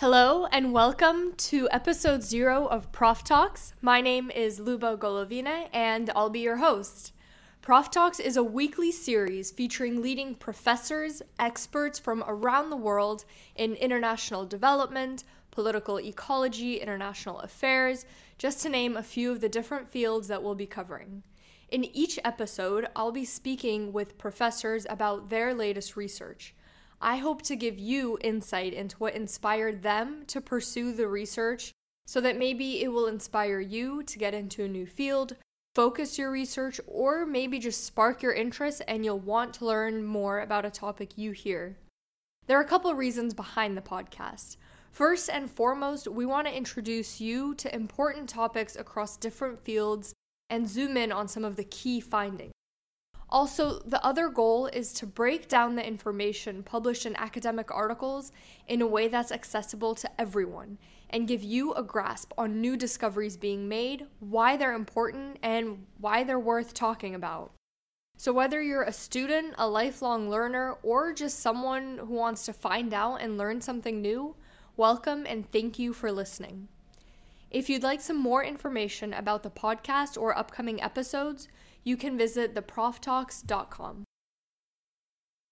Hello and welcome to episode 0 of ProfTalks. My name is Luba Golovine and I'll be your host. ProfTalks is a weekly series featuring leading professors, experts from around the world in international development, political ecology, international affairs, just to name a few of the different fields that we'll be covering. In each episode, I'll be speaking with professors about their latest research. I hope to give you insight into what inspired them to pursue the research so that maybe it will inspire you to get into a new field, focus your research, or maybe just spark your interest and you'll want to learn more about a topic you hear. There are a couple reasons behind the podcast. First and foremost, we want to introduce you to important topics across different fields and zoom in on some of the key findings. Also, the other goal is to break down the information published in academic articles in a way that's accessible to everyone and give you a grasp on new discoveries being made, why they're important, and why they're worth talking about. So whether you're a student, a lifelong learner, or just someone who wants to find out and learn something new, welcome and thank you for listening. If you'd like some more information about the podcast or upcoming episodes, you can visit theproftalks.com.